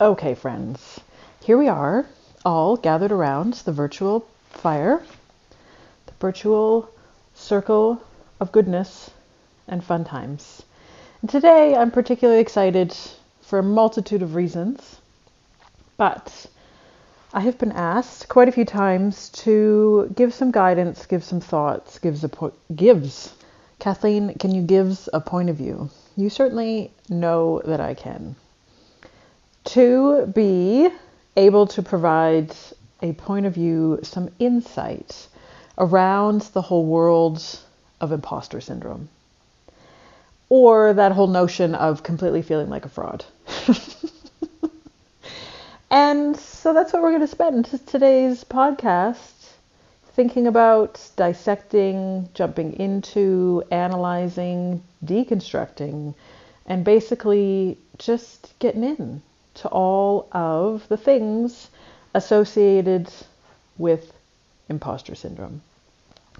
Okay, friends, here we are, all gathered around the virtual fire, the virtual circle of goodness and fun times. And today, I'm particularly excited for a multitude of reasons, but I have been asked quite a few times to give some guidance, give some thoughts, Kathleen, can you give a point of view? You certainly know that I can. To be able to provide a point of view, some insight around the whole world of imposter syndrome, or that whole notion of completely feeling like a fraud. And so that's what we're going to spend today's podcast thinking about, dissecting, jumping into, analyzing, deconstructing, and basically just getting in to all of the things associated with imposter syndrome.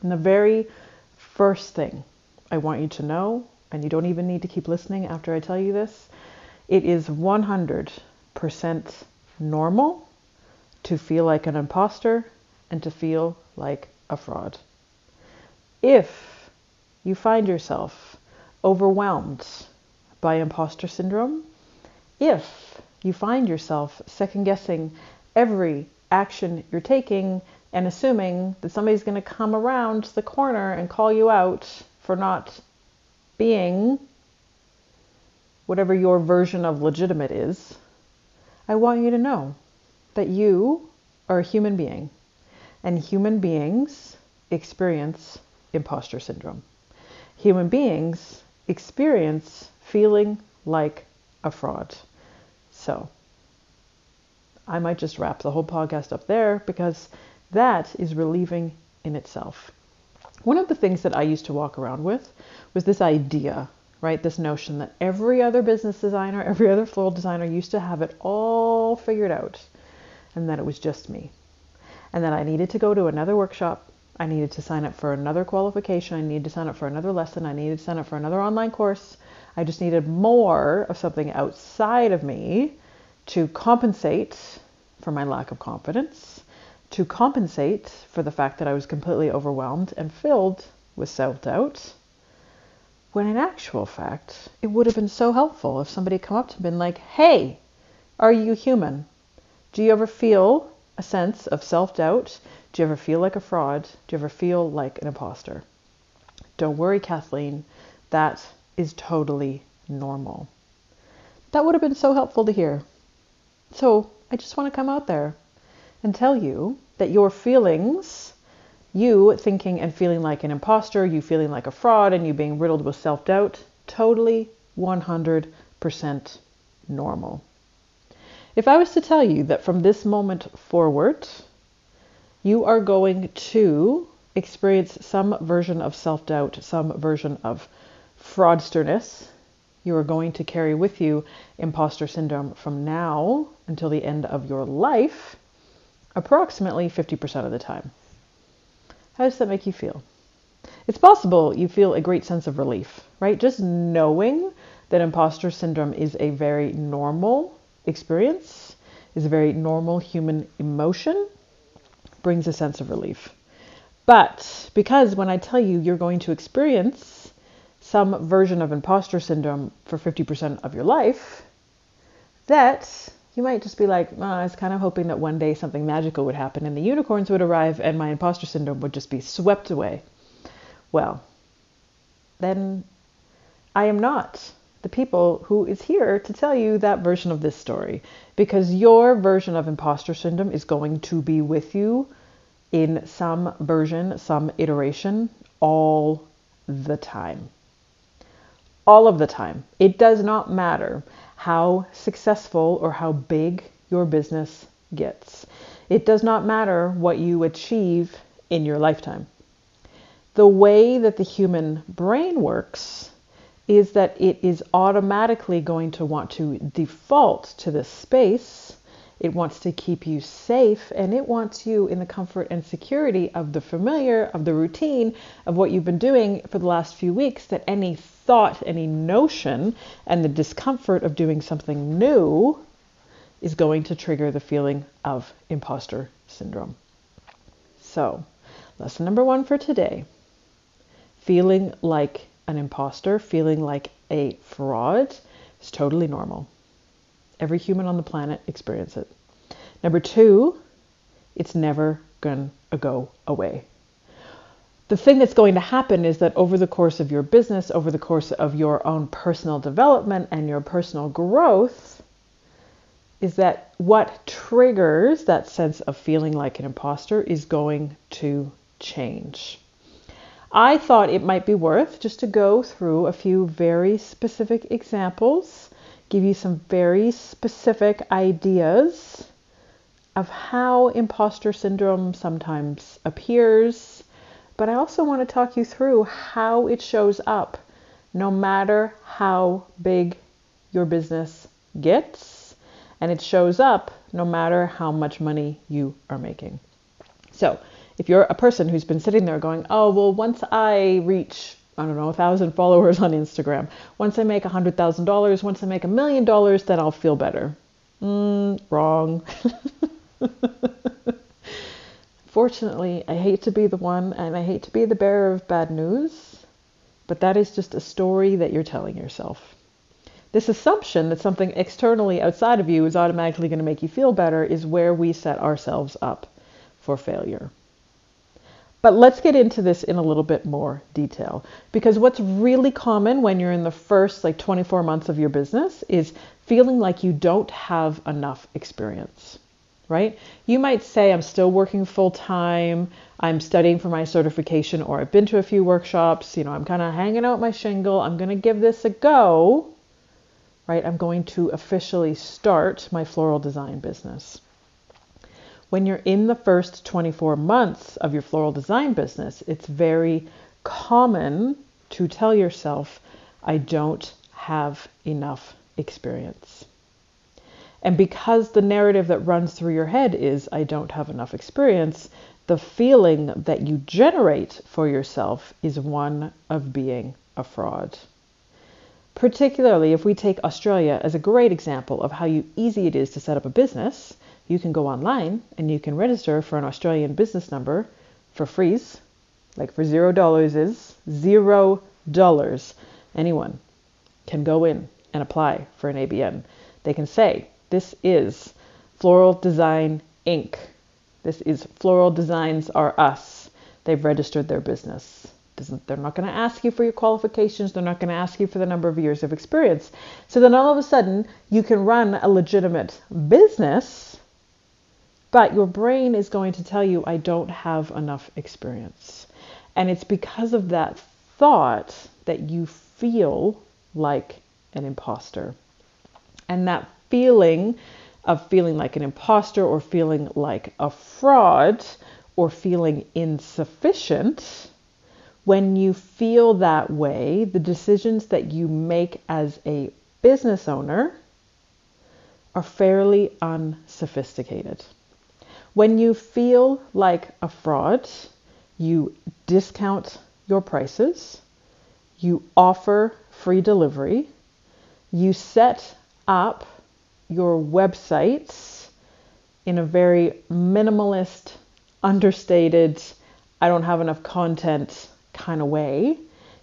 And the very first thing I want you to know, and you don't even need to keep listening after I tell you this, it is 100% normal to feel like an imposter and to feel like a fraud. If you find yourself overwhelmed by imposter syndrome, if you find yourself second-guessing every action you're taking and assuming that somebody's going to come around the corner and call you out for not being whatever your version of legitimate is, I want you to know that you are a human being, and human beings experience imposter syndrome. Human beings experience feeling like a fraud. So I might just wrap the whole podcast up there, because that is relieving in itself. One of the things that I used to walk around with was this idea, right? This notion that every other business designer, every other floral designer used to have it all figured out, and that it was just me. And that I needed to go to another workshop. I needed to sign up for another qualification. I needed to sign up for another lesson. I needed to sign up for another online course. I just needed more of something outside of me to compensate for my lack of confidence, to compensate for the fact that I was completely overwhelmed and filled with self-doubt, when in actual fact, it would have been so helpful if somebody had come up to me and been like, hey, are you human? Do you ever feel a sense of self-doubt? Do you ever feel like a fraud? Do you ever feel like an imposter? Don't worry, Kathleen, that is totally normal. That would have been so helpful to hear. So I just want to come out there and tell you that your feelings, you thinking and feeling like an imposter, you feeling like a fraud, and you being riddled with self-doubt, totally 100% normal. If I was to tell you that from this moment forward, you are going to experience some version of self-doubt, some version of fraudsterness, you are going to carry with you imposter syndrome from now until the end of your life, approximately 50% of the time. How does that make you feel? It's possible you feel a great sense of relief, right? Just knowing that imposter syndrome is a very normal experience, is a very normal human emotion, brings a sense of relief. But because when I tell you you're going to experience some version of imposter syndrome for 50% of your life, that you might just be like, oh, I was kind of hoping that one day something magical would happen and the unicorns would arrive and my imposter syndrome would just be swept away. Well, then I am not the people who is here to tell you that version of this story, because your version of imposter syndrome is going to be with you in some version, some iteration, all the time. All of the time. It does not matter how successful or how big your business gets. It does not matter what you achieve in your lifetime. The way that the human brain works is that it is automatically going to want to default to this space. It wants to keep you safe, and it wants you in the comfort and security of the familiar, of the routine, of what you've been doing for the last few weeks, that any thought, any notion, and the discomfort of doing something new is going to trigger the feeling of imposter syndrome. So, lesson number one for today. Feeling like an imposter, feeling like a fraud is totally normal. Every human on the planet experiences it. Number two, it's never going to go away. The thing that's going to happen is that over the course of your business, over the course of your own personal development and your personal growth, is that what triggers that sense of feeling like an imposter is going to change. I thought it might be worth just to go through a few very specific examples, give you some very specific ideas of how imposter syndrome sometimes appears, but I also want to talk you through how it shows up no matter how big your business gets, and it shows up no matter how much money you are making. So if you're a person who's been sitting there going, oh, well, once I reach, 1,000 followers on Instagram, once I make $100,000, once I make $1 million, then I'll feel better. Wrong. Fortunately, I hate to be the one and I hate to be the bearer of bad news, but that is just a story that you're telling yourself. This assumption that something externally outside of you is automatically going to make you feel better is where we set ourselves up for failure. But let's get into this in a little bit more detail, because what's really common when you're in the first 24 months of your business is feeling like you don't have enough experience, right? You might say, I'm still working full time. I'm studying for my certification, or I've been to a few workshops. I'm kind of hanging out my shingle. I'm going to give this a go, right? I'm going to officially start my floral design business. When you're in the first 24 months of your floral design business, it's very common to tell yourself, I don't have enough experience. And because the narrative that runs through your head is, I don't have enough experience, the feeling that you generate for yourself is one of being a fraud. Particularly if we take Australia as a great example of how easy it is to set up a business. You can go online and you can register for an Australian business number for free, for $0 is $0. Anyone can go in and apply for an ABN. They can say, this is Floral Design Inc. This is Floral Designs Are Us. They've registered their business. They're not going to ask you for your qualifications. They're not going to ask you for the number of years of experience. So then all of a sudden you can run a legitimate business. But your brain is going to tell you, I don't have enough experience. And it's because of that thought that you feel like an imposter. And that feeling of feeling like an imposter, or feeling like a fraud, or feeling insufficient, when you feel that way, the decisions that you make as a business owner are fairly unsophisticated. When you feel like a fraud, you discount your prices, you offer free delivery, you set up your websites in a very minimalist, understated, I don't have enough content kind of way.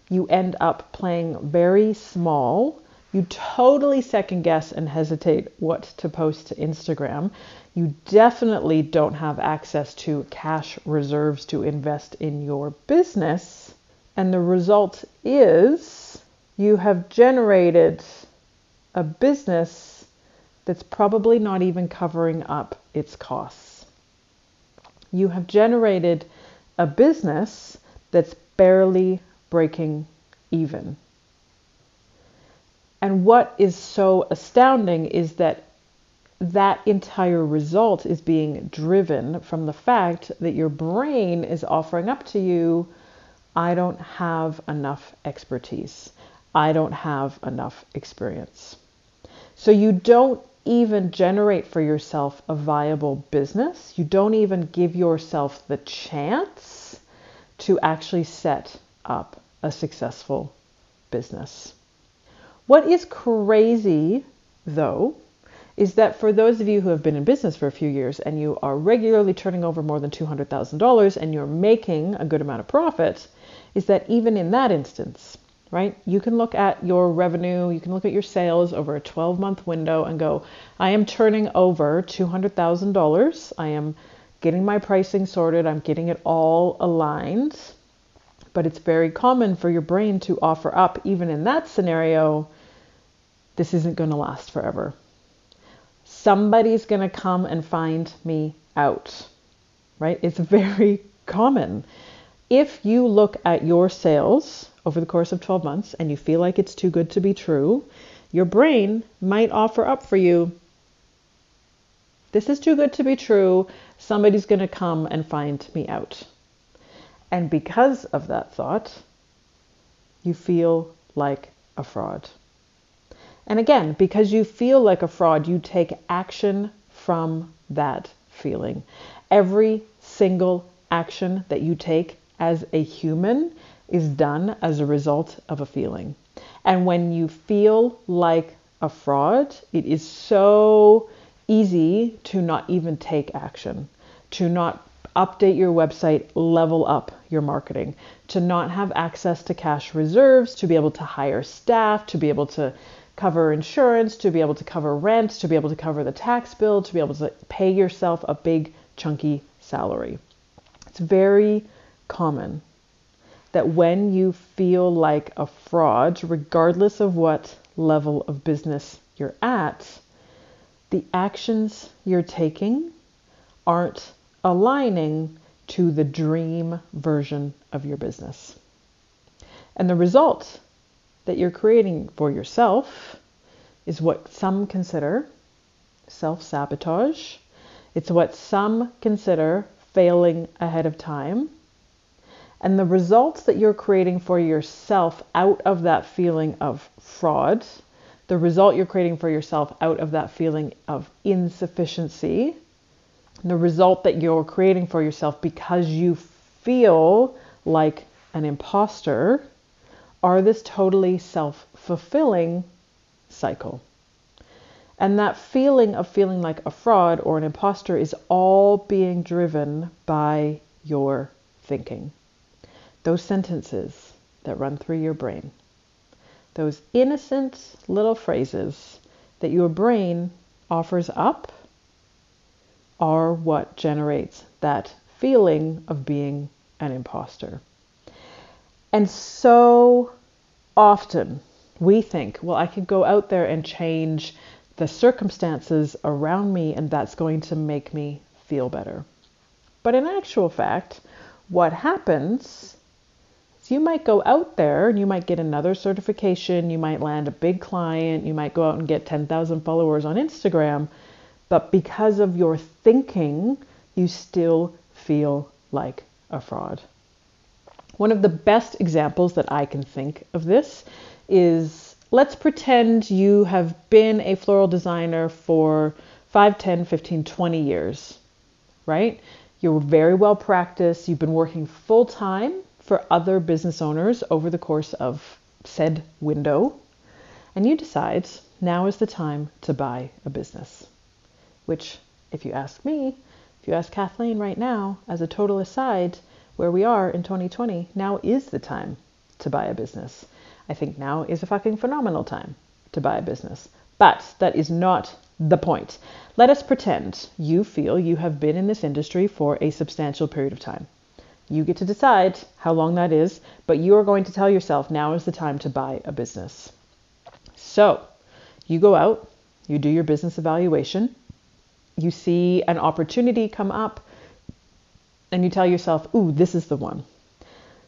You end up playing very small. You totally second guess and hesitate what to post to Instagram. You definitely don't have access to cash reserves to invest in your business. And the result is you have generated a business that's probably not even covering up its costs. You have generated a business that's barely breaking even. And what is so astounding is that entire result is being driven from the fact that your brain is offering up to you, I don't have enough expertise. I don't have enough experience. So you don't even generate for yourself a viable business. You don't even give yourself the chance to actually set up a successful business. What is crazy, though, is that for those of you who have been in business for a few years and you are regularly turning over more than $200,000 and you're making a good amount of profit, is that even in that instance, right, you can look at your revenue, you can look at your sales over a 12-month window and go, I am turning over $200,000. I am getting my pricing sorted. I'm getting it all aligned. But it's very common for your brain to offer up, even in that scenario, this isn't going to last forever. Somebody's going to come and find me out, right? It's very common. If you look at your sales over the course of 12 months and you feel like it's too good to be true, your brain might offer up for you, this is too good to be true. Somebody's going to come and find me out. And because of that thought, you feel like a fraud. And again, because you feel like a fraud, you take action from that feeling. Every single action that you take as a human is done as a result of a feeling. And when you feel like a fraud, it is so easy to not even take action, to not update your website, level up your marketing, to not have access to cash reserves, to be able to hire staff, to be able to cover insurance, to be able to cover rent, to be able to cover the tax bill, to be able to pay yourself a big chunky salary. It's very common that when you feel like a fraud, regardless of what level of business you're at, the actions you're taking aren't aligning to the dream version of your business. And the result that you're creating for yourself is what some consider self-sabotage. It's what some consider failing ahead of time. And the results that you're creating for yourself out of that feeling of fraud, the result you're creating for yourself out of that feeling of insufficiency, the result that you're creating for yourself because you feel like an imposter, are this totally self-fulfilling cycle. And that feeling of feeling like a fraud or an imposter is all being driven by your thinking. Those sentences that run through your brain. Those innocent little phrases that your brain offers up are what generates that feeling of being an imposter. And so often we think, well, I could go out there and change the circumstances around me and that's going to make me feel better. But in actual fact, what happens is you might go out there and you might get another certification, you might land a big client, you might go out and get 10,000 followers on Instagram, but because of your thinking, you still feel like a fraud. One of the best examples that I can think of this is, let's pretend you have been a floral designer for 5, 10, 15, 20 years, right? You're very well practiced. You've been working full time for other business owners over the course of said window. And you decide now is the time to buy a business, which if you ask me, if you ask Kathleen right now, as a total aside, where we are in 2020, now is the time to buy a business. I think now is a fucking phenomenal time to buy a business. But that is not the point. Let us pretend you feel you have been in this industry for a substantial period of time. You get to decide how long that is, but you are going to tell yourself now is the time to buy a business. So you go out, you do your business evaluation, you see an opportunity come up, and you tell yourself, ooh, this is the one.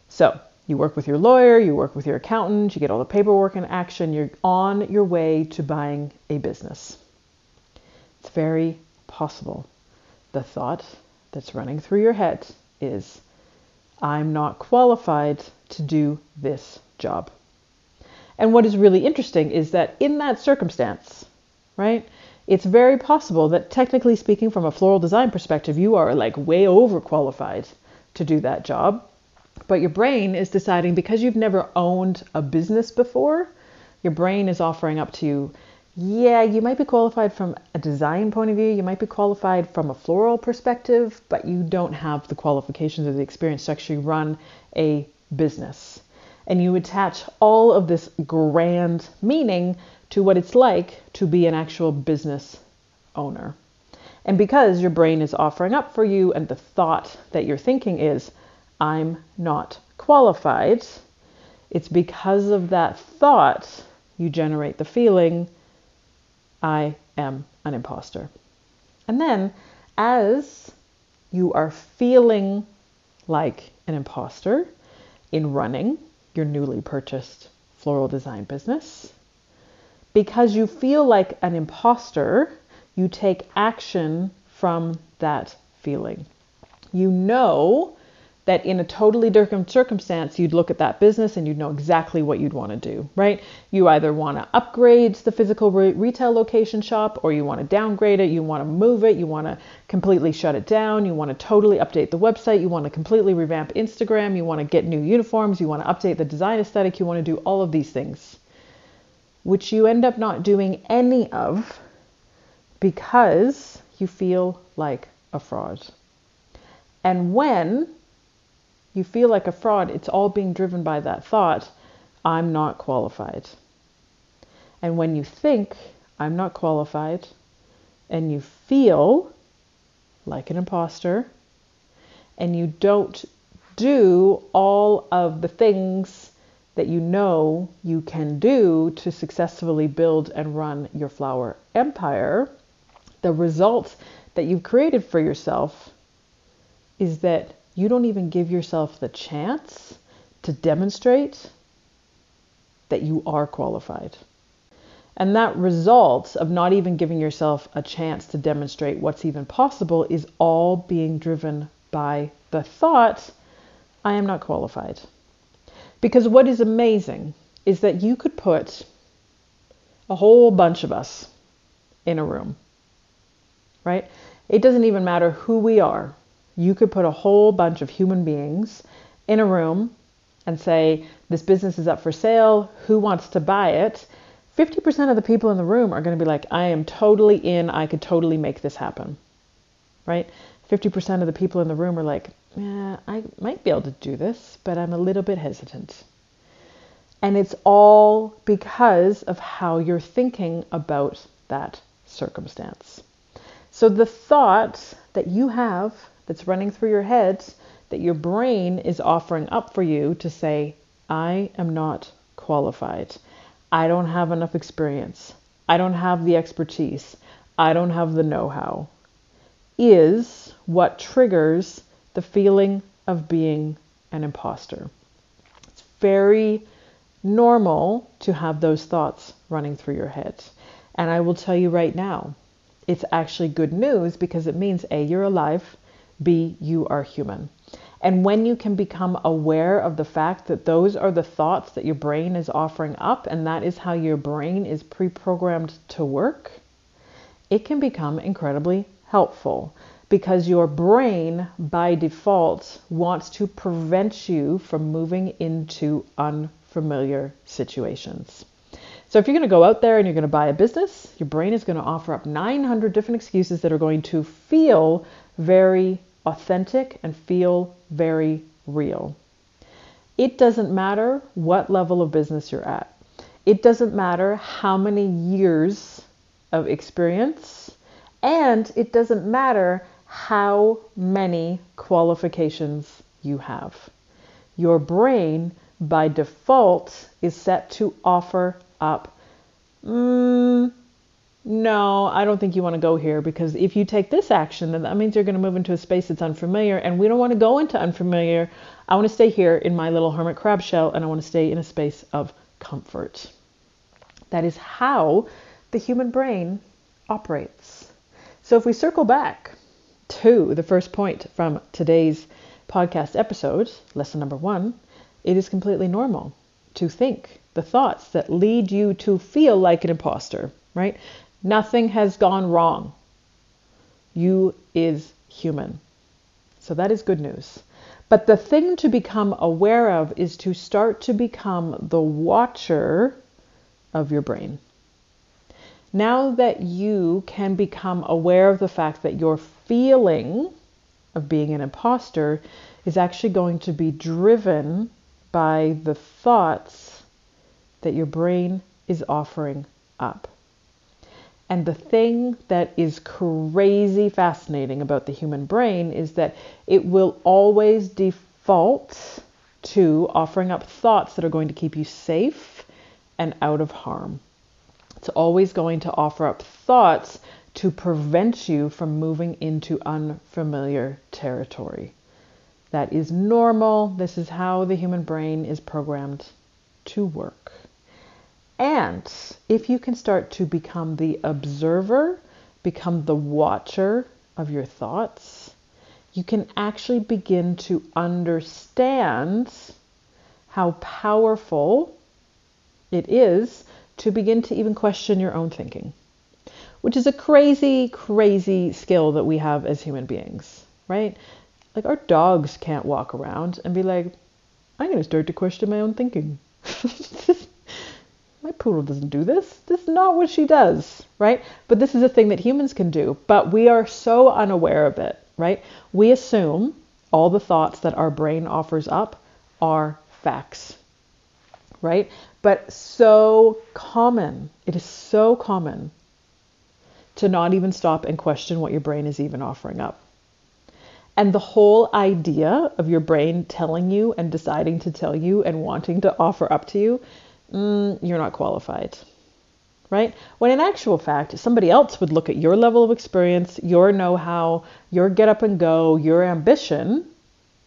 So You work with your lawyer, you work with your accountant, you get all the paperwork in action, you're on your way to buying a business. It's very possible. The thought that's running through your head is, I'm not qualified to do this job. And what is really interesting is that in that circumstance, right, it's very possible that technically speaking from a floral design perspective, you are like way overqualified to do that job. But your brain is deciding, because you've never owned a business before, your brain is offering up to you, yeah, you might be qualified from a design point of view, you might be qualified from a floral perspective, but you don't have the qualifications or the experience to actually run a business. And you attach all of this grand meaning to what it's like to be an actual business owner. And because your brain is offering up for you, and the thought that you're thinking is, I'm not qualified, it's because of that thought you generate the feeling, I am an imposter. And then as you are feeling like an imposter in running your newly purchased floral design business, because you feel like an imposter, you take action from that feeling. You know that in a totally different circumstance, you'd look at that business and you'd know exactly what you'd want to do, right? You either want to upgrade the physical retail location shop, or you want to downgrade it, you want to move it, you want to completely shut it down, you want to totally update the website, you want to completely revamp Instagram, you want to get new uniforms, you want to update the design aesthetic, you want to do all of these things, which you end up not doing any of because you feel like a fraud. And when you feel like a fraud, it's all being driven by that thought, I'm not qualified. And when you think, I'm not qualified, and you feel like an imposter, and you don't do all of the things that you know you can do to successfully build and run your flower empire, the results that you've created for yourself is that you don't even give yourself the chance to demonstrate that you are qualified. And that result of not even giving yourself a chance to demonstrate what's even possible is all being driven by the thought, I am not qualified. Because what is amazing is that you could put a whole bunch of us in a room, right? It doesn't even matter who we are. You could put a whole bunch of human beings in a room and say, this business is up for sale. Who wants to buy it? 50% of the people in the room are going to be like, I am totally in. I could totally make this happen, right? 50% of the people in the room are like, yeah, I might be able to do this, but I'm a little bit hesitant. And it's all because of how you're thinking about that circumstance. So the thought that you have that's running through your head, that your brain is offering up for you to say, I am not qualified. I don't have enough experience. I don't have the expertise. I don't have the know-how, is what triggers the feeling of being an imposter. It's very normal to have those thoughts running through your head. And I will tell you right now, it's actually good news, because it means A, you're alive, B, you are human. And when you can become aware of the fact that those are the thoughts that your brain is offering up, and that is how your brain is pre-programmed to work, it can become incredibly helpful, because your brain by default wants to prevent you from moving into unfamiliar situations. So if you're going to go out there and you're going to buy a business, your brain is going to offer up 900 different excuses that are going to feel very authentic and feel very real. It doesn't matter what level of business you're at. It doesn't matter how many years of experience, and it doesn't matter how many qualifications you have. Your brain by default is set to offer up, no, no, I don't think you want to go here, because if you take this action, then that means you're going to move into a space that's unfamiliar, and we don't want to go into unfamiliar. I want to stay here in my little hermit crab shell, and I want to stay in a space of comfort. That is how the human brain operates. So if we circle back to the first point from today's podcast episode, lesson number 1, it is completely normal to think the thoughts that lead you to feel like an imposter, right? Nothing has gone wrong. You is human. So that is good news. But the thing to become aware of is to start to become the watcher of your brain. Now that you can become aware of the fact that your feeling of being an imposter is actually going to be driven by the thoughts that your brain is offering up. And the thing that is crazy fascinating about the human brain is that it will always default to offering up thoughts that are going to keep you safe and out of harm. It's always going to offer up thoughts to prevent you from moving into unfamiliar territory. That is normal. This is how the human brain is programmed to work. And if you can start to become the observer, become the watcher of your thoughts, you can actually begin to understand how powerful it is to begin to even question your own thinking, which is a crazy, crazy skill that we have as human beings, right? Like, our dogs can't walk around and be like, I'm going to start to question my own thinking. My poodle doesn't do this. This is not what she does, right? But this is a thing that humans can do, but we are so unaware of it, right? We assume all the thoughts that our brain offers up are facts, right? But so common, it is so common to not even stop and question what your brain is even offering up. And the whole idea of your brain telling you and deciding to tell you and wanting to offer up to you, you're not qualified, right? When in actual fact, somebody else would look at your level of experience, your know-how, your get up and go, your ambition,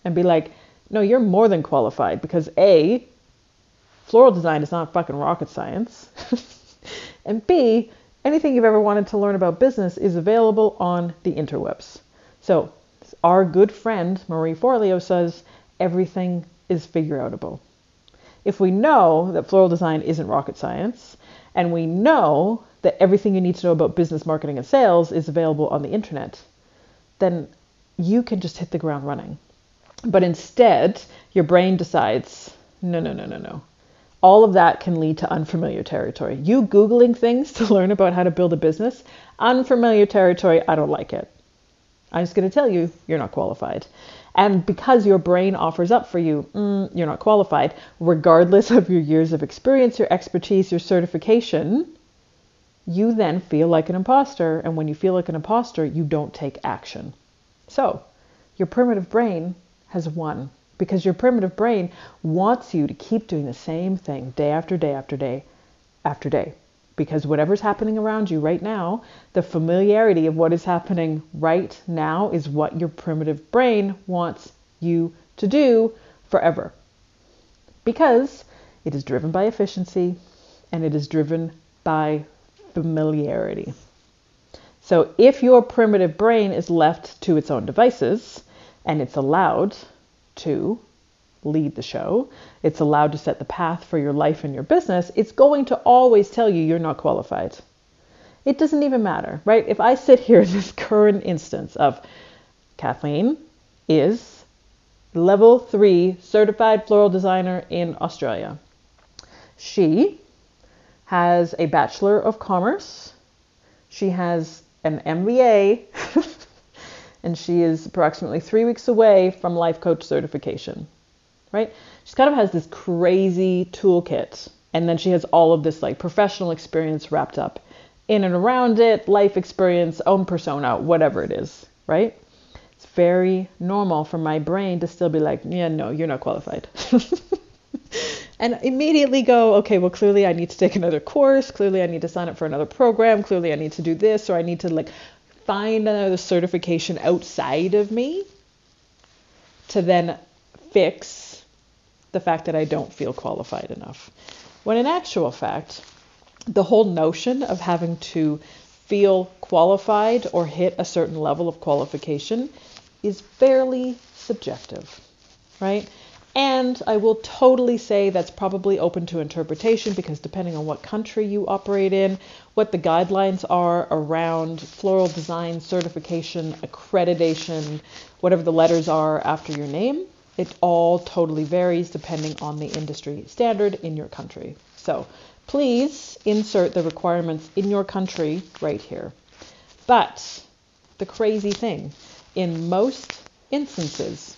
and be like, no, you're more than qualified, because A, floral design is not fucking rocket science. And B, anything you've ever wanted to learn about business is available on the interwebs. So our good friend, Marie Forleo, says everything is figure outable. If we know that floral design isn't rocket science, and we know that everything you need to know about business, marketing, and sales is available on the internet, then you can just hit the ground running. But instead, your brain decides, no. All of that can lead to unfamiliar territory. You Googling things to learn about how to build a business, unfamiliar territory, I don't like it. I'm just going to tell you, you're not qualified. And because your brain offers up for you, you're not qualified, regardless of your years of experience, your expertise, your certification, you then feel like an imposter. And when you feel like an imposter, you don't take action. So your primitive brain has won, because your primitive brain wants you to keep doing the same thing day after day after day after day. Because whatever's happening around you right now, the familiarity of what is happening right now is what your primitive brain wants you to do forever. Because it is driven by efficiency and it is driven by familiarity. So if your primitive brain is left to its own devices and it's allowed to lead the show, it's allowed to set the path for your life and your business, it's going to always tell you you're not qualified. It doesn't even matter, right? If I sit here in this current instance of Kathleen is level 3 certified floral designer in Australia. She has a Bachelor of Commerce. She has an MBA and she is approximately 3 weeks away from life coach certification. Right? She kind of has this crazy toolkit, and then she has all of this like professional experience wrapped up in and around it, life experience, own persona, whatever it is, right? It's very normal for my brain to still be like, yeah, no, you're not qualified. and immediately go, okay, well, clearly I need to take another course. Clearly I need to sign up for another program. Clearly I need to do this, or I need to like find another certification outside of me to then fix the fact that I don't feel qualified enough. When in actual fact, the whole notion of having to feel qualified or hit a certain level of qualification is fairly subjective, right? And I will totally say that's probably open to interpretation, because depending on what country you operate in, what the guidelines are around floral design, certification, accreditation, whatever the letters are after your name, it all totally varies depending on the industry standard in your country. So please insert the requirements in your country right here. But the crazy thing, in most instances,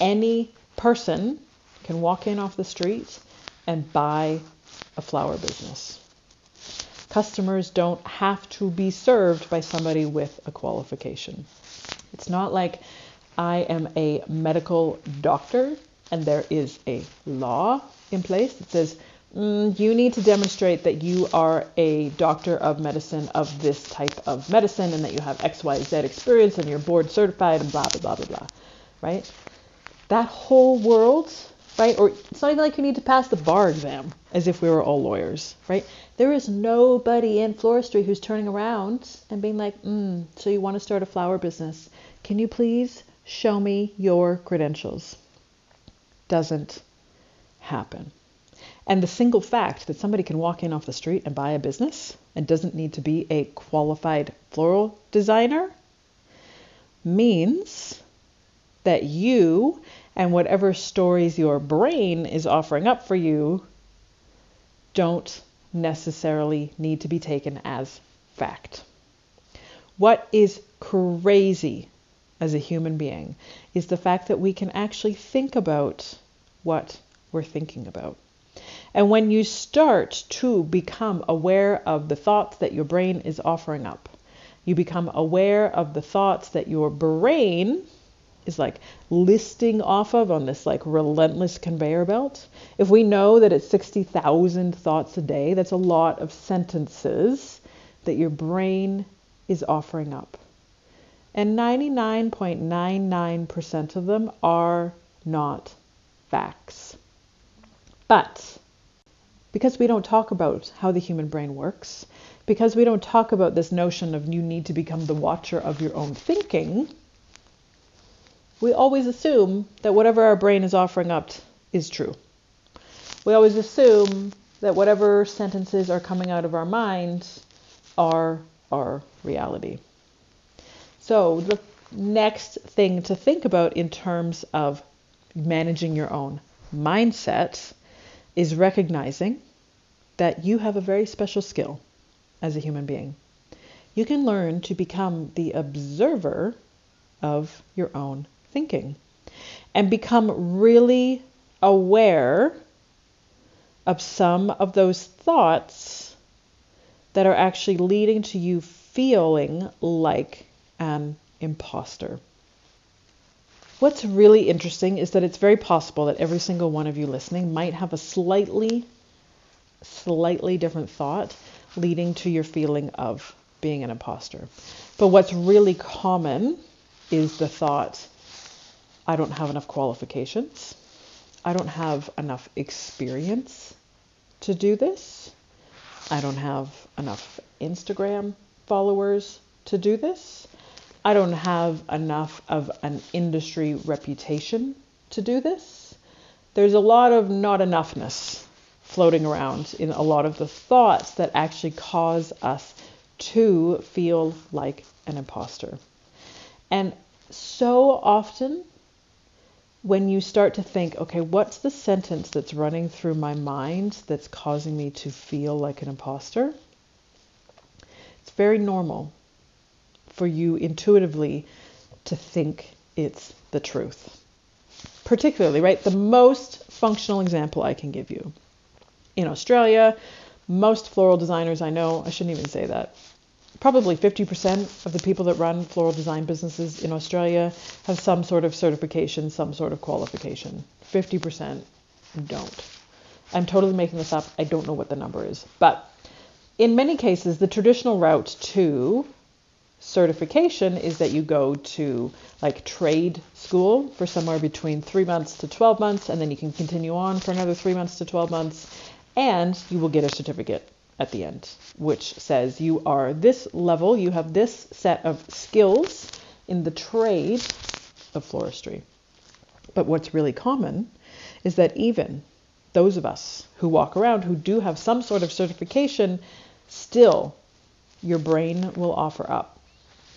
any person can walk in off the street and buy a flower business. Customers don't have to be served by somebody with a qualification. It's not like I am a medical doctor and there is a law in place that says, you need to demonstrate that you are a doctor of medicine, of this type of medicine, and that you have XYZ experience and you're board certified and blah, blah, blah, blah, blah, right? That whole world, right? Or it's not even like you need to pass the bar exam, as if we were all lawyers, right? There is nobody in floristry who's turning around and being like, so you want to start a flower business. Can you please show me your credentials? Doesn't happen. And the single fact that somebody can walk in off the street and buy a business and doesn't need to be a qualified floral designer means that you and whatever stories your brain is offering up for you don't necessarily need to be taken as fact. What is crazy as a human being is the fact that we can actually think about what we're thinking about. And when you start to become aware of the thoughts that your brain is offering up, you become aware of the thoughts that your brain is like listing off of on this like relentless conveyor belt. If we know that it's 60,000 thoughts a day, that's a lot of sentences that your brain is offering up. And 99.99% of them are not facts. But because we don't talk about how the human brain works, because we don't talk about this notion of you need to become the watcher of your own thinking, we always assume that whatever our brain is offering up is true. We always assume that whatever sentences are coming out of our mind are our reality. So the next thing to think about in terms of managing your own mindset is recognizing that you have a very special skill as a human being. You can learn to become the observer of your own thinking and become really aware of some of those thoughts that are actually leading to you feeling like an imposter. What's really interesting is that it's very possible that every single one of you listening might have a slightly different thought leading to your feeling of being an imposter. But what's really common is the thought, I don't have enough qualifications. I don't have enough experience to do this. I don't have enough Instagram followers to do this. I don't have enough of an industry reputation to do this. There's a lot of not enoughness floating around in a lot of the thoughts that actually cause us to feel like an imposter. And so often when you start to think, okay, what's the sentence that's running through my mind that's causing me to feel like an imposter? It's very normal for you intuitively to think it's the truth. Particularly, right? The most functional example I can give you. In Australia, most floral designers I know, I shouldn't even say that. Probably 50% of the people that run floral design businesses in Australia have some sort of certification, some sort of qualification. 50% don't. I'm totally making this up. I don't know what the number is. But in many cases, the traditional route to certification is that you go to like trade school for somewhere between 3 months to 12 months, and then you can continue on for another 3 months to 12 months, and you will get a certificate at the end, which says you are this level, you have this set of skills in the trade of floristry. But what's really common is that even those of us who walk around who do have some sort of certification, still your brain will offer up,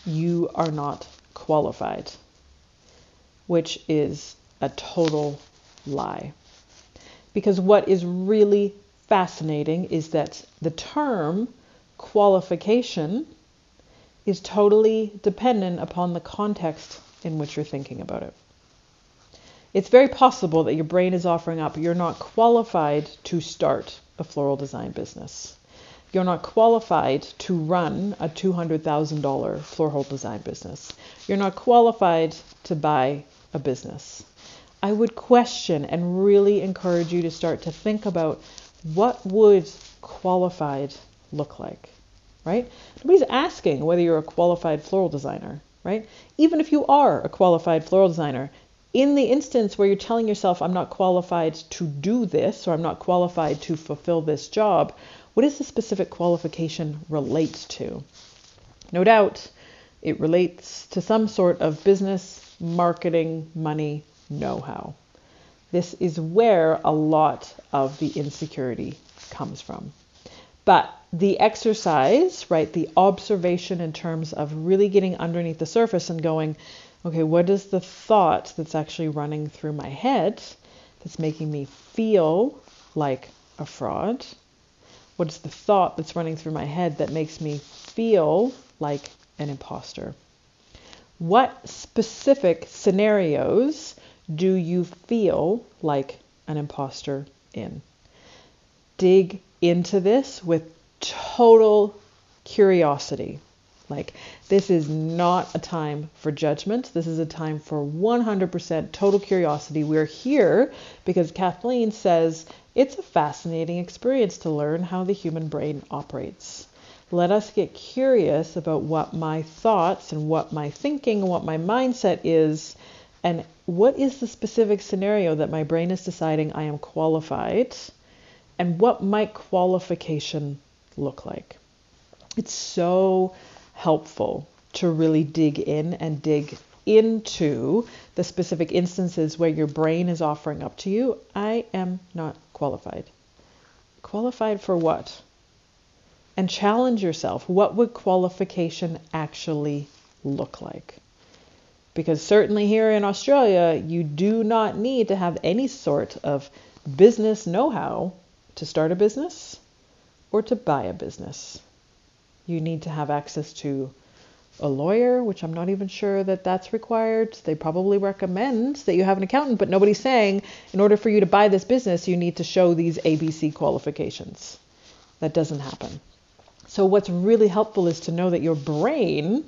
you are not qualified, which is a total lie. Because what is really fascinating is that the term qualification is totally dependent upon the context in which you're thinking about it. It's very possible that your brain is offering up, you're not qualified to start a floral design business. You're not qualified to run a $200,000 floral design business. You're not qualified to buy a business. I would question and really encourage you to start to think about what would qualified look like, right? Nobody's asking whether you're a qualified floral designer, right? Even if you are a qualified floral designer, in the instance where you're telling yourself, I'm not qualified to do this, or I'm not qualified to fulfill this job, what does the specific qualification relate to? No doubt it relates to some sort of business, marketing, money, know-how. This is where a lot of the insecurity comes from. But the exercise, right, the observation in terms of really getting underneath the surface and going, okay, what is the thought that's actually running through my head that's making me feel like a fraud? What is the thought that's running through my head that makes me feel like an imposter? What specific scenarios do you feel like an imposter in? Dig into this with total curiosity. Like, this is not a time for judgment. This is a time for 100% total curiosity. We're here because Kathleen says it's a fascinating experience to learn how the human brain operates. Let us get curious about what my thoughts and what my thinking and what my mindset is, and what is the specific scenario that my brain is deciding I am qualified, and what might qualification look like. It's so helpful to really dig in and dig into the specific instances where your brain is offering up to you, I am not qualified. Qualified for what? And challenge yourself, what would qualification actually look like? Because certainly here in Australia, you do not need to have any sort of business know-how to start a business or to buy a business. You need to have access to a lawyer, which I'm not even sure that that's required. They probably recommend that you have an accountant, but nobody's saying in order for you to buy this business, you need to show these ABC qualifications. That doesn't happen. So what's really helpful is to know that your brain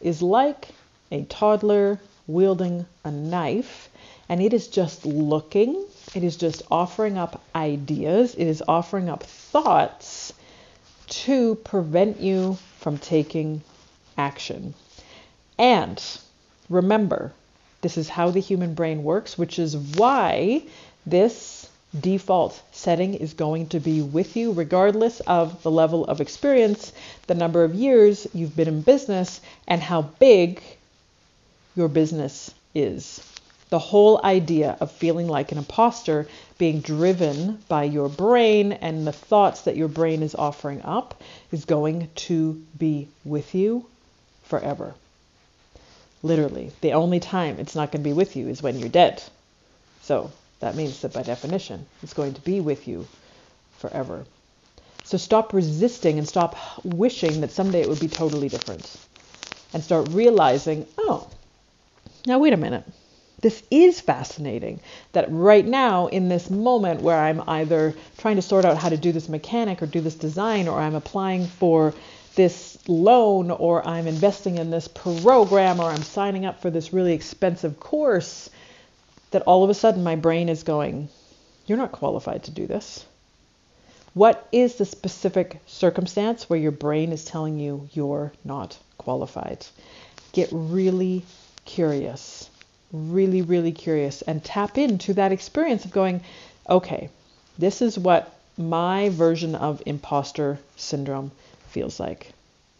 is like a toddler wielding a knife, and it is just looking, it is just offering up ideas, it is offering up thoughts to prevent you from taking action. And remember, this is how the human brain works, which is why this default setting is going to be with you regardless of the level of experience, the number of years you've been in business, and how big your business is. The whole idea of feeling like an imposter being driven by your brain and the thoughts that your brain is offering up is going to be with you forever. Literally, the only time it's not going to be with you is when you're dead. So that means that by definition, it's going to be with you forever. So stop resisting and stop wishing that someday it would be totally different, and start realizing, oh, now wait a minute. This is fascinating that right now in this moment where I'm either trying to sort out how to do this mechanic or do this design, or I'm applying for this loan, or I'm investing in this program, or I'm signing up for this really expensive course, that all of a sudden my brain is going, You're not qualified to do this. What is the specific circumstance where your brain is telling you you're not qualified? Get really curious, really, really curious, and tap into that experience of going, okay, this is what my version of imposter syndrome feels like,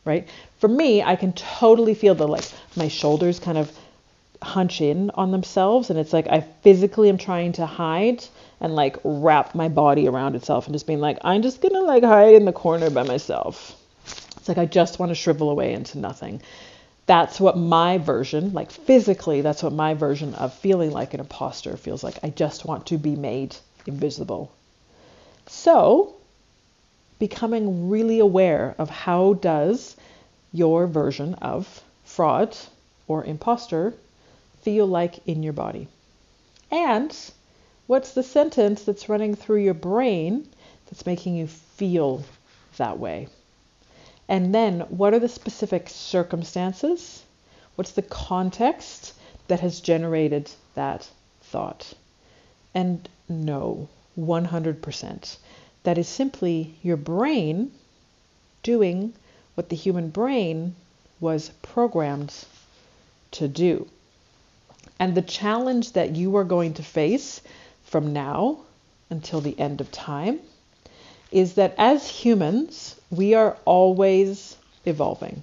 right? For me, I can totally feel the, like, my shoulders kind of hunch in on themselves, and it's like I physically am trying to hide and like wrap my body around itself and just being like, I'm just gonna like hide in the corner by myself. It's like I just want to shrivel away into nothing. That's what my version, like physically, that's what my version of feeling like an imposter feels like. I just want to be made invisible. So becoming really aware of how does your version of fraud or imposter feel like in your body? And what's the sentence that's running through your brain that's making you feel that way? And then what are the specific circumstances? What's the context that has generated that thought? And no, 100%. That is simply your brain doing what the human brain was programmed to do. And the challenge that you are going to face from now until the end of time is that as humans, we are always evolving.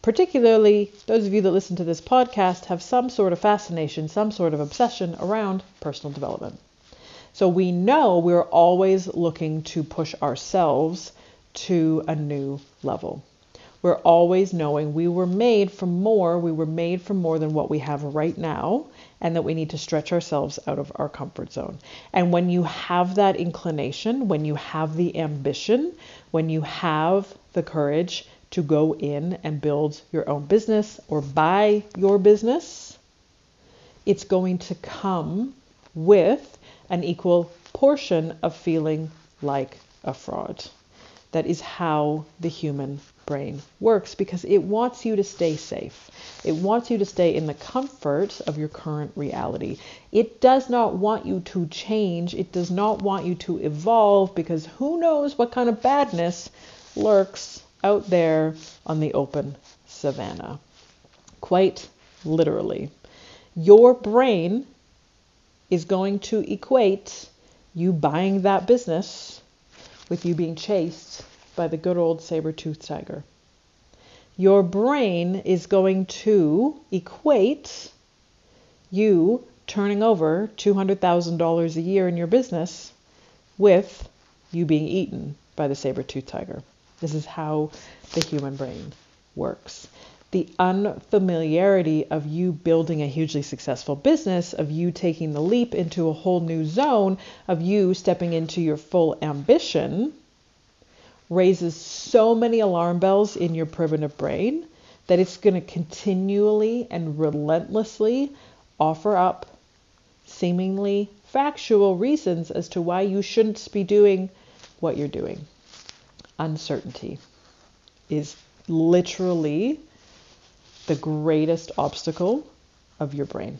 Particularly, those of you that listen to this podcast have some sort of fascination, some sort of obsession around personal development. So we know we're always looking to push ourselves to a new level. We're always knowing we were made for more. We were made for more than what we have right now, and that we need to stretch ourselves out of our comfort zone. And when you have that inclination, when you have the ambition, when you have the courage to go in and build your own business or buy your business, it's going to come with an equal portion of feeling like a fraud. That is how the human brain works, because it wants you to stay safe. It wants you to stay in the comfort of your current reality. It does not want you to change. It does not want you to evolve, because who knows what kind of badness lurks out there on the open savanna. Quite literally. Your brain is going to equate you buying that business with you being chased by the good old saber-toothed tiger. Your brain is going to equate you turning over $200,000 a year in your business with you being eaten by the saber-toothed tiger. This is how the human brain works. The unfamiliarity of you building a hugely successful business, of you taking the leap into a whole new zone, of you stepping into your full ambition, raises so many alarm bells in your primitive brain that it's going to continually and relentlessly offer up seemingly factual reasons as to why you shouldn't be doing what you're doing. Uncertainty is literally the greatest obstacle of your brain.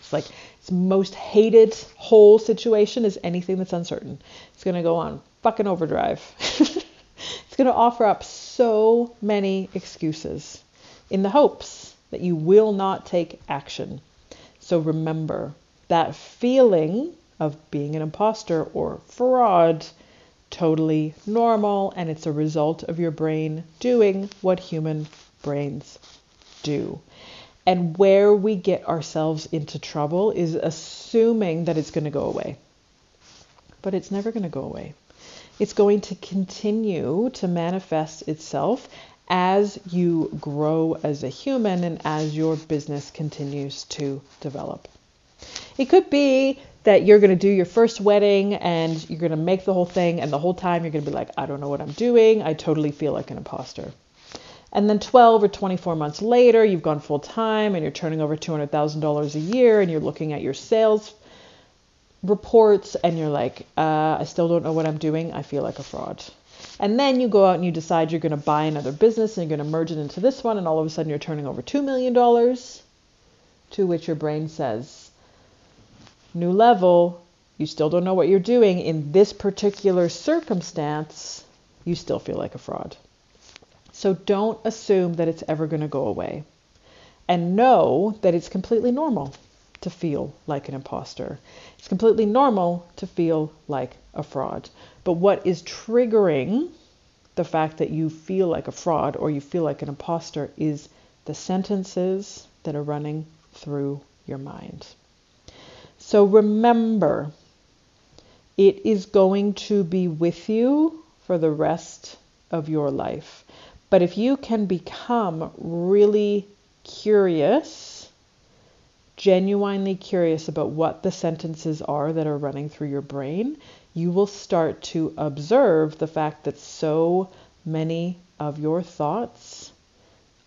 It's like its most hated whole situation is anything that's uncertain. It's going to go on fucking overdrive. It's going to offer up so many excuses in the hopes that you will not take action. So remember, that feeling of being an imposter or fraud, totally normal, and it's a result of your brain doing what human brains do. And where we get ourselves into trouble is assuming that it's going to go away. But it's never going to go away. It's going to continue to manifest itself as you grow as a human and as your business continues to develop. It could be that you're going to do your first wedding and you're going to make the whole thing, and the whole time you're going to be like, I don't know what I'm doing. I totally feel like an imposter. And then 12 or 24 months later, you've gone full time and you're turning over $200,000 a year and you're looking at your sales reports and you're like, I still don't know what I'm doing. I feel like a fraud. And then you go out and you decide you're going to buy another business and you're going to merge it into this one. And all of a sudden you're turning over $2 million, to which your brain says, new level, you still don't know what you're doing in this particular circumstance, you still feel like a fraud. So don't assume that it's ever going to go away. And know that it's completely normal to feel like an imposter. It's completely normal to feel like a fraud. But what is triggering the fact that you feel like a fraud or you feel like an imposter is the sentences that are running through your mind. So remember, it is going to be with you for the rest of your life. But if you can become really curious, genuinely curious about what the sentences are that are running through your brain, you will start to observe the fact that so many of your thoughts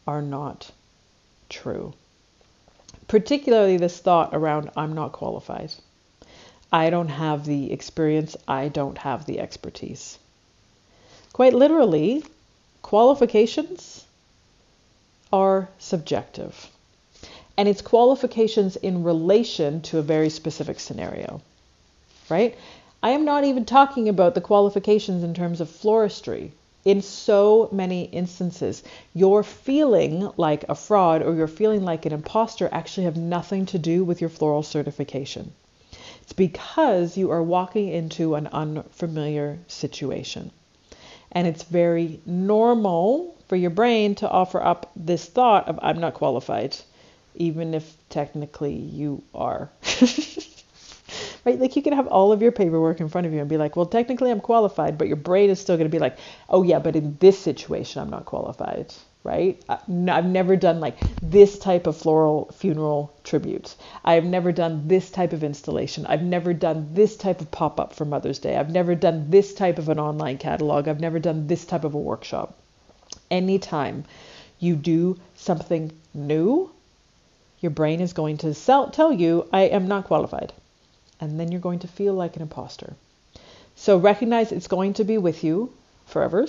are not true. Particularly this thought around, I'm not qualified. I don't have the experience. I don't have the expertise. Quite literally, qualifications are subjective. And it's qualifications in relation to a very specific scenario, right? I am not even talking about the qualifications in terms of floristry. In so many instances, your feeling like a fraud or your feeling like an imposter actually have nothing to do with your floral certification. It's because you are walking into an unfamiliar situation. And it's very normal for your brain to offer up this thought of, I'm not qualified, even if technically you are. Right? Like you can have all of your paperwork in front of you and be like, well, technically I'm qualified, but your brain is still going to be like, oh yeah, but in this situation, I'm not qualified, right? I've never done like this type of floral funeral tribute. I've never done this type of installation. I've never done this type of pop-up for Mother's Day. I've never done this type of an online catalog. I've never done this type of a workshop. Anytime you do something new, your brain is going to tell you, I am not qualified. And then you're going to feel like an imposter. So recognize it's going to be with you forever.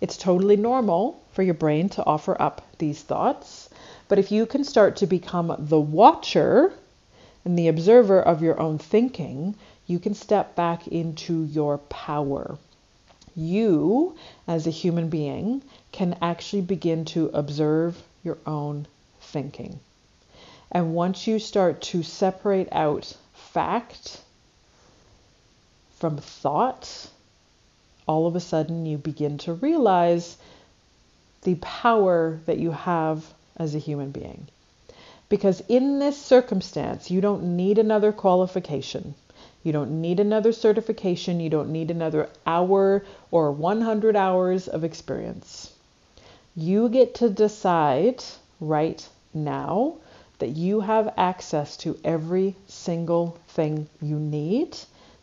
It's totally normal for your brain to offer up these thoughts. But if you can start to become the watcher and the observer of your own thinking, you can step back into your power. You, as a human being, can actually begin to observe your own thinking. And once you start to separate out fact from thought, all of a sudden you begin to realize the power that you have as a human being. Because in this circumstance, you don't need another qualification. You don't need another certification. You don't need another hour or 100 hours of experience. You get to decide right now that you have access to every single thing you need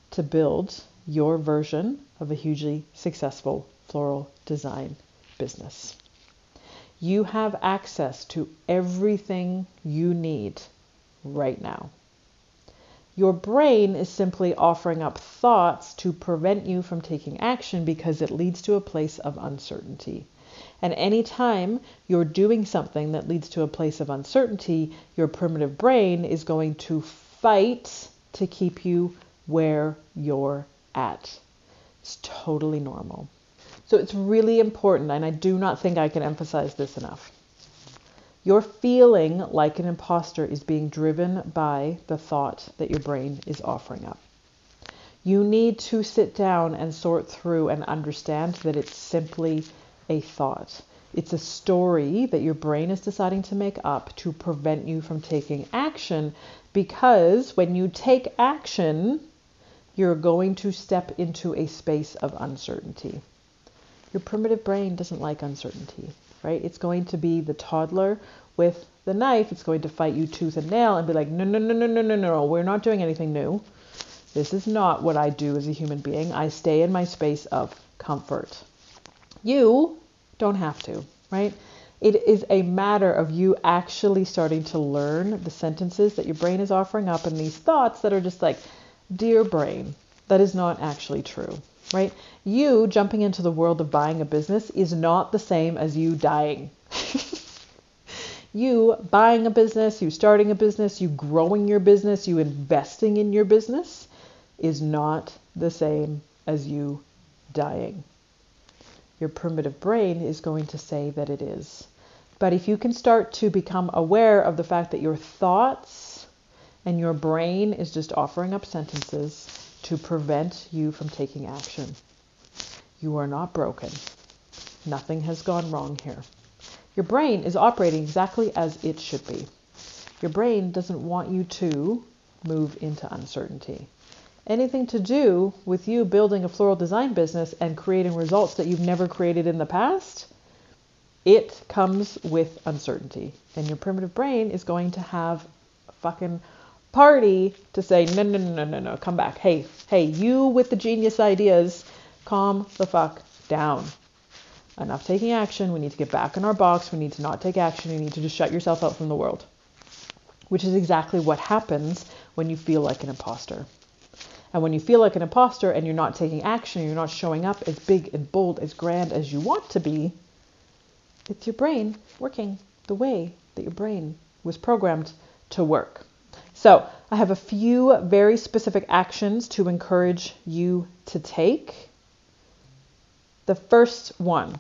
to build your version of a hugely successful floral design business. You have access to everything you need right now. Your brain is simply offering up thoughts to prevent you from taking action because it leads to a place of uncertainty. And any time you're doing something that leads to a place of uncertainty, your primitive brain is going to fight to keep you where you're at. It's totally normal. So it's really important, and I do not think I can emphasize this enough. Your feeling like an imposter is being driven by the thought that your brain is offering up. You need to sit down and sort through and understand that it's simply a thought. It's a story that your brain is deciding to make up to prevent you from taking action, because when you take action, you're going to step into a space of uncertainty. Your primitive brain doesn't like uncertainty, right? It's going to be the toddler with the knife. It's going to fight you tooth and nail and be like, no, we're not doing anything new. This is not what I do as a human being. I stay in my space of comfort. You don't have to, right? It is a matter of you actually starting to learn the sentences that your brain is offering up and these thoughts that are just like, dear brain, that is not actually true, right? You jumping into the world of buying a business is not the same as you dying. You buying a business, you starting a business, you growing your business, you investing in your business is not the same as you dying. Your primitive brain is going to say that it is. But if you can start to become aware of the fact that your thoughts and your brain is just offering up sentences to prevent you from taking action. You are not broken. Nothing has gone wrong here. Your brain is operating exactly as it should be. Your brain doesn't want you to move into uncertainty. Anything to do with you building a floral design business and creating results that you've never created in the past, it comes with uncertainty. And your primitive brain is going to have a fucking party to say, no, no, no, no, no, come back. Hey, you with the genius ideas, calm the fuck down. Enough taking action. We need to get back in our box. We need to not take action. You need to just shut yourself out from the world, which is exactly what happens when you feel like an imposter. And when you feel like an imposter and you're not taking action, you're not showing up as big and bold, as grand as you want to be, it's your brain working the way that your brain was programmed to work. So I have a few very specific actions to encourage you to take. The first one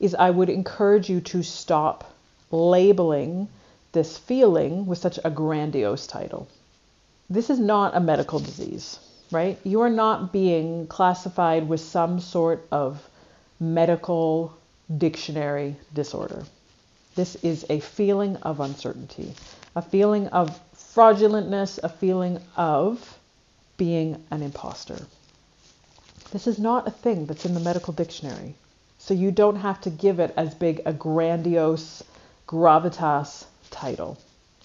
is I would encourage you to stop labeling this feeling with such a grandiose title. This is not a medical disease, right? You are not being classified with some sort of medical dictionary disorder. This is a feeling of uncertainty, a feeling of fraudulentness, a feeling of being an imposter. This is not a thing that's in the medical dictionary. So you don't have to give it as big a grandiose gravitas title.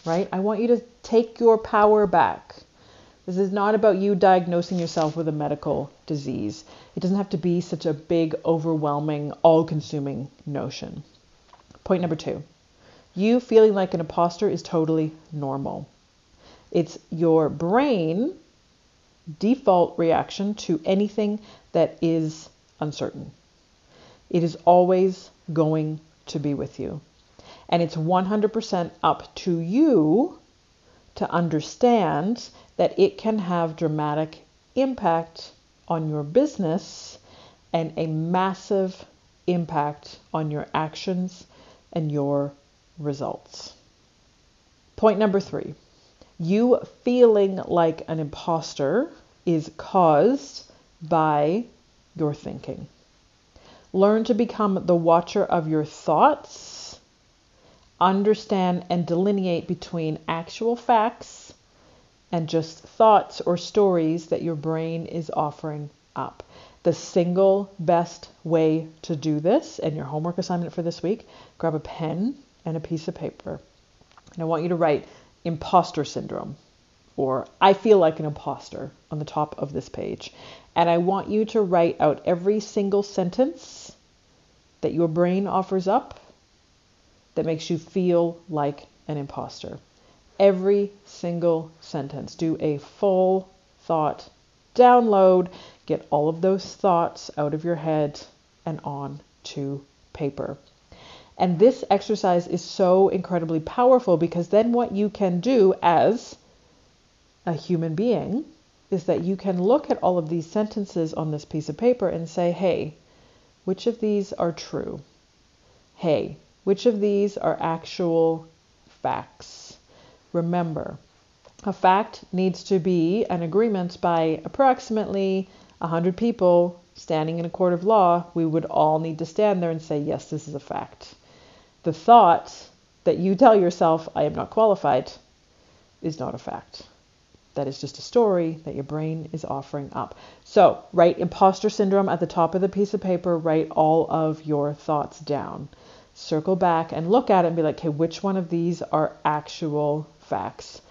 Right? I want you to take your power back. This is not about you diagnosing yourself with a medical disease. It doesn't have to be such a big, overwhelming, all-consuming notion. Point number 2. You feeling like an imposter is totally normal. It's your brain default reaction to anything that is uncertain. It is always going to be with you. And it's 100% up to you to understand that it can have dramatic impact on your business and a massive impact on your actions and your results. Point number 3, you feeling like an imposter is caused by your thinking. Learn to become the watcher of your thoughts. Understand and delineate between actual facts and just thoughts or stories that your brain is offering up. The single best way to do this, and your homework assignment for this week, grab a pen and a piece of paper. And I want you to write imposter syndrome or I feel like an imposter on the top of this page. And I want you to write out every single sentence that your brain offers up that makes you feel like an imposter. Every single sentence. Do a full thought download. Get all of those thoughts out of your head and on to paper. And this exercise is so incredibly powerful because then what you can do as a human being is that you can look at all of these sentences on this piece of paper and say, hey, which of these are true? Hey, which of these are actual facts? Remember, a fact needs to be an agreement by approximately 100 people standing in a court of law. We would all need to stand there and say, yes, this is a fact. The thought that you tell yourself, I am not qualified, is not a fact. That is just a story that your brain is offering up. So write imposter syndrome at the top of the piece of paper. Write all of your thoughts down. Circle back and look at it and be like, okay, which one of these are actual facts?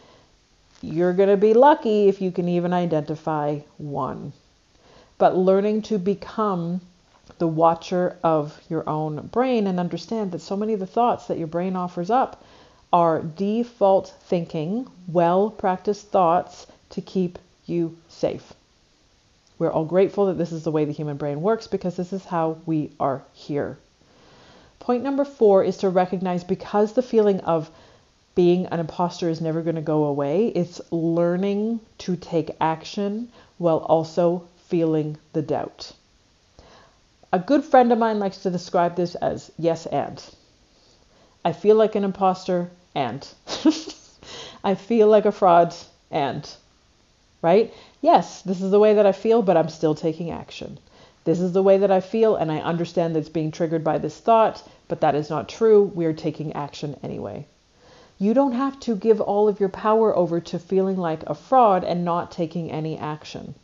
You're going to be lucky if you can even identify one. But learning to become the watcher of your own brain and understand that so many of the thoughts that your brain offers up are default thinking, well-practiced thoughts to keep you safe. We're all grateful that this is the way the human brain works because this is how we are here. Point number 4 is to recognize because the feeling of being an imposter is never going to go away. It's learning to take action while also feeling the doubt. A good friend of mine likes to describe this as yes and. I feel like an imposter and. I feel like a fraud and. Right? Yes, this is the way that I feel, but I'm still taking action. This is the way that I feel, and I understand that it's being triggered by this thought, but that is not true. We are taking action anyway. You don't have to give all of your power over to feeling like a fraud and not taking any action.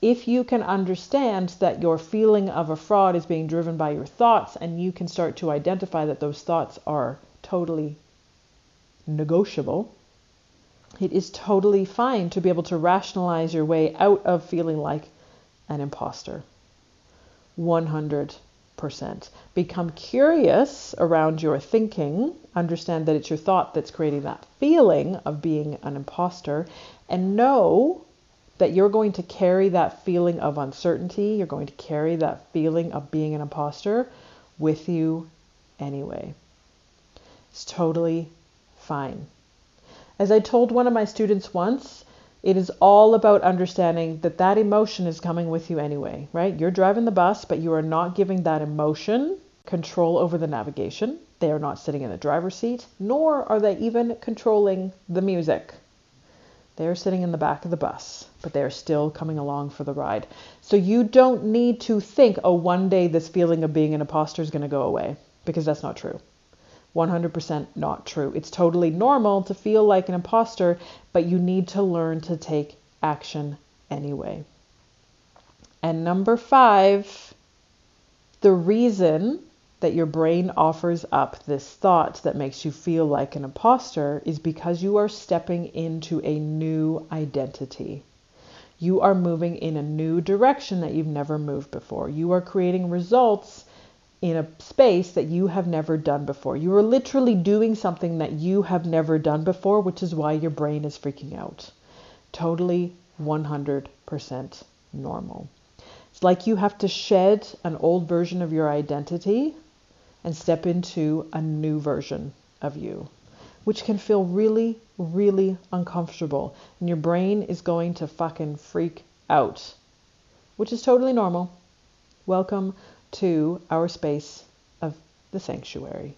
If you can understand that your feeling of a fraud is being driven by your thoughts, and you can start to identify that those thoughts are totally negotiable, it is totally fine to be able to rationalize your way out of feeling like an imposter. 100%. Become curious around your thinking. Understand that it's your thought that's creating that feeling of being an imposter, and know that you're going to carry that feeling of uncertainty, you're going to carry that feeling of being an imposter with you anyway. It's totally fine. As I told one of my students once, it is all about understanding that that emotion is coming with you anyway, right? You're driving the bus, but you are not giving that emotion control over the navigation. They are not sitting in the driver's seat, nor are they even controlling the music. They're sitting in the back of the bus, but they're still coming along for the ride. So you don't need to think, oh, one day this feeling of being an imposter is going to go away, because that's not true. 100% not true. It's totally normal to feel like an imposter, but you need to learn to take action anyway. And number 5, the reason that your brain offers up this thought that makes you feel like an imposter is because you are stepping into a new identity. You are moving in a new direction that you've never moved before. You are creating results in a space that you have never done before. You are literally doing something that you have never done before, which is why your brain is freaking out. Totally 100% normal. It's like you have to shed an old version of your identity and step into a new version of you, which can feel really, really uncomfortable. And your brain is going to fucking freak out, which is totally normal. Welcome to our space of the sanctuary.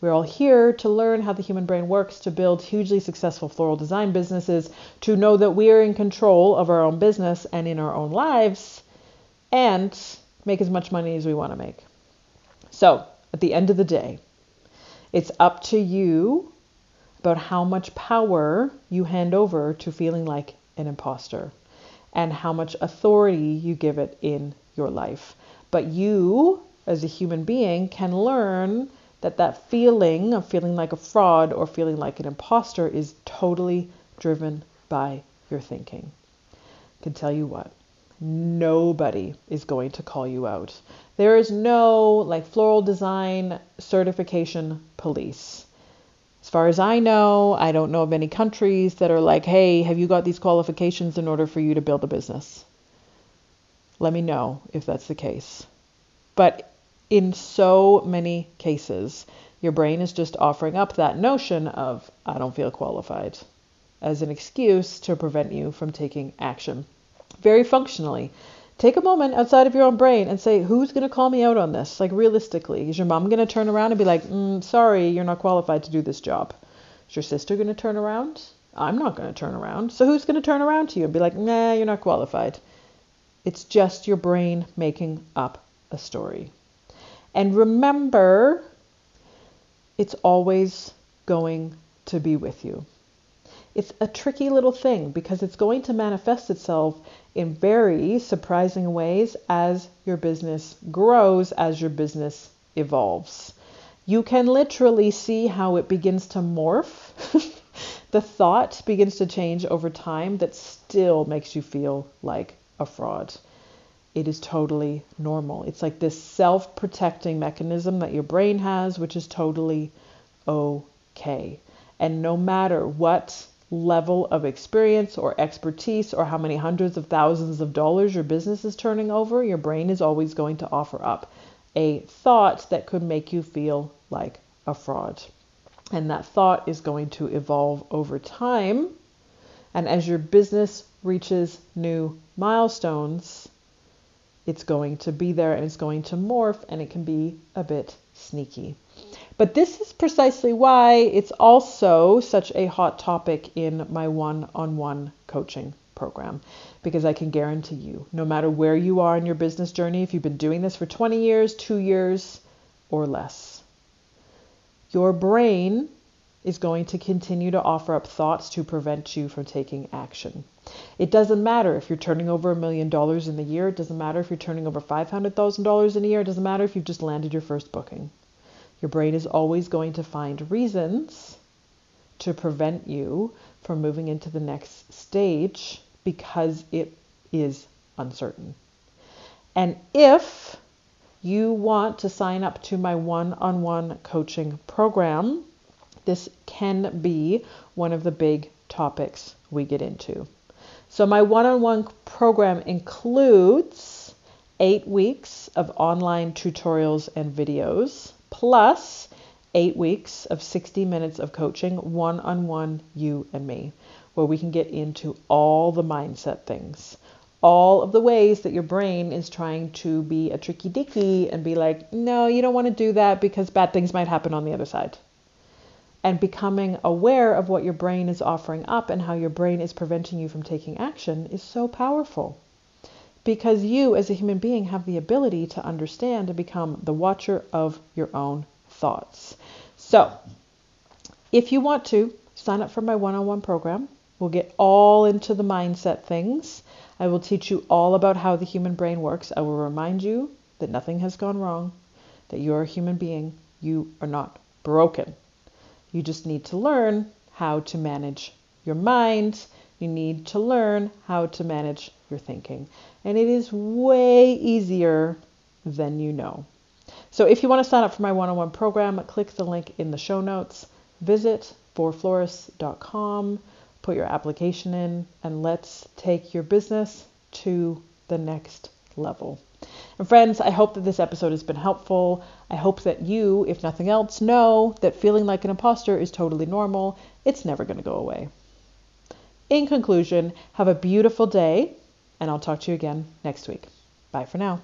We're all here to learn how the human brain works, to build hugely successful floral design businesses, to know that we are in control of our own business and in our own lives, and make as much money as we want to make. So at the end of the day, it's up to you about how much power you hand over to feeling like an imposter and how much authority you give it in your life. But you, as a human being, can learn that that feeling of feeling like a fraud or feeling like an imposter is totally driven by your thinking. I can tell you what, nobody is going to call you out. There is no floral design certification police. As far as I know, I don't know of any countries that are like, hey, have you got these qualifications in order for you to build a business? Let me know if that's the case. But in so many cases, your brain is just offering up that notion of, I don't feel qualified, as an excuse to prevent you from taking action. Very functionally, take a moment outside of your own brain and say, who's going to call me out on this? Realistically, is your mom going to turn around and be like, sorry, you're not qualified to do this job? Is your sister going to turn around? I'm not going to turn around. So who's going to turn around to you and be like, nah, you're not qualified? It's just your brain making up a story. And remember, it's always going to be with you. It's a tricky little thing because it's going to manifest itself in very surprising ways as your business grows, as your business evolves. You can literally see how it begins to morph. The thought begins to change over time that still makes you feel like a fraud. It is totally normal. It's like this self-protecting mechanism that your brain has, which is totally okay. And no matter what level of experience or expertise or how many hundreds of thousands of dollars your business is turning over, your brain is always going to offer up a thought that could make you feel like a fraud. And that thought is going to evolve over time. And as your business reaches new milestones, it's going to be there and it's going to morph, and it can be a bit sneaky. But this is precisely why it's also such a hot topic in my one-on-one coaching program, because I can guarantee you, no matter where you are in your business journey, if you've been doing this for 20 years, 2 years, or less, your brain is going to continue to offer up thoughts to prevent you from taking action. It doesn't matter if you're turning over $1 million in the year. It doesn't matter if you're turning over $500,000 in a year. It doesn't matter if you've just landed your first booking. Your brain is always going to find reasons to prevent you from moving into the next stage because it is uncertain. And if you want to sign up to my one-on-one coaching program, this can be one of the big topics we get into. So my one-on-one program includes 8 weeks of online tutorials and videos, plus 8 weeks of 60 minutes of coaching, one-on-one, you and me, where we can get into all the mindset things, all of the ways that your brain is trying to be a tricky dicky and be like, no, you don't want to do that because bad things might happen on the other side. And becoming aware of what your brain is offering up and how your brain is preventing you from taking action is so powerful, because you as a human being have the ability to understand and become the watcher of your own thoughts. So if you want to sign up for my one-on-one program, we'll get all into the mindset things. I will teach you all about how the human brain works. I will remind you that nothing has gone wrong, that you are a human being. You are not broken. You just need to learn how to manage your mind. You need to learn how to manage your thinking. And it is way easier than you know. So if you want to sign up for my one-on-one program, click the link in the show notes, visit forflores.com, put your application in, and let's take your business to the next level. And friends, I hope that this episode has been helpful. I hope that you, if nothing else, know that feeling like an imposter is totally normal. It's never going to go away. In conclusion, have a beautiful day, and I'll talk to you again next week. Bye for now.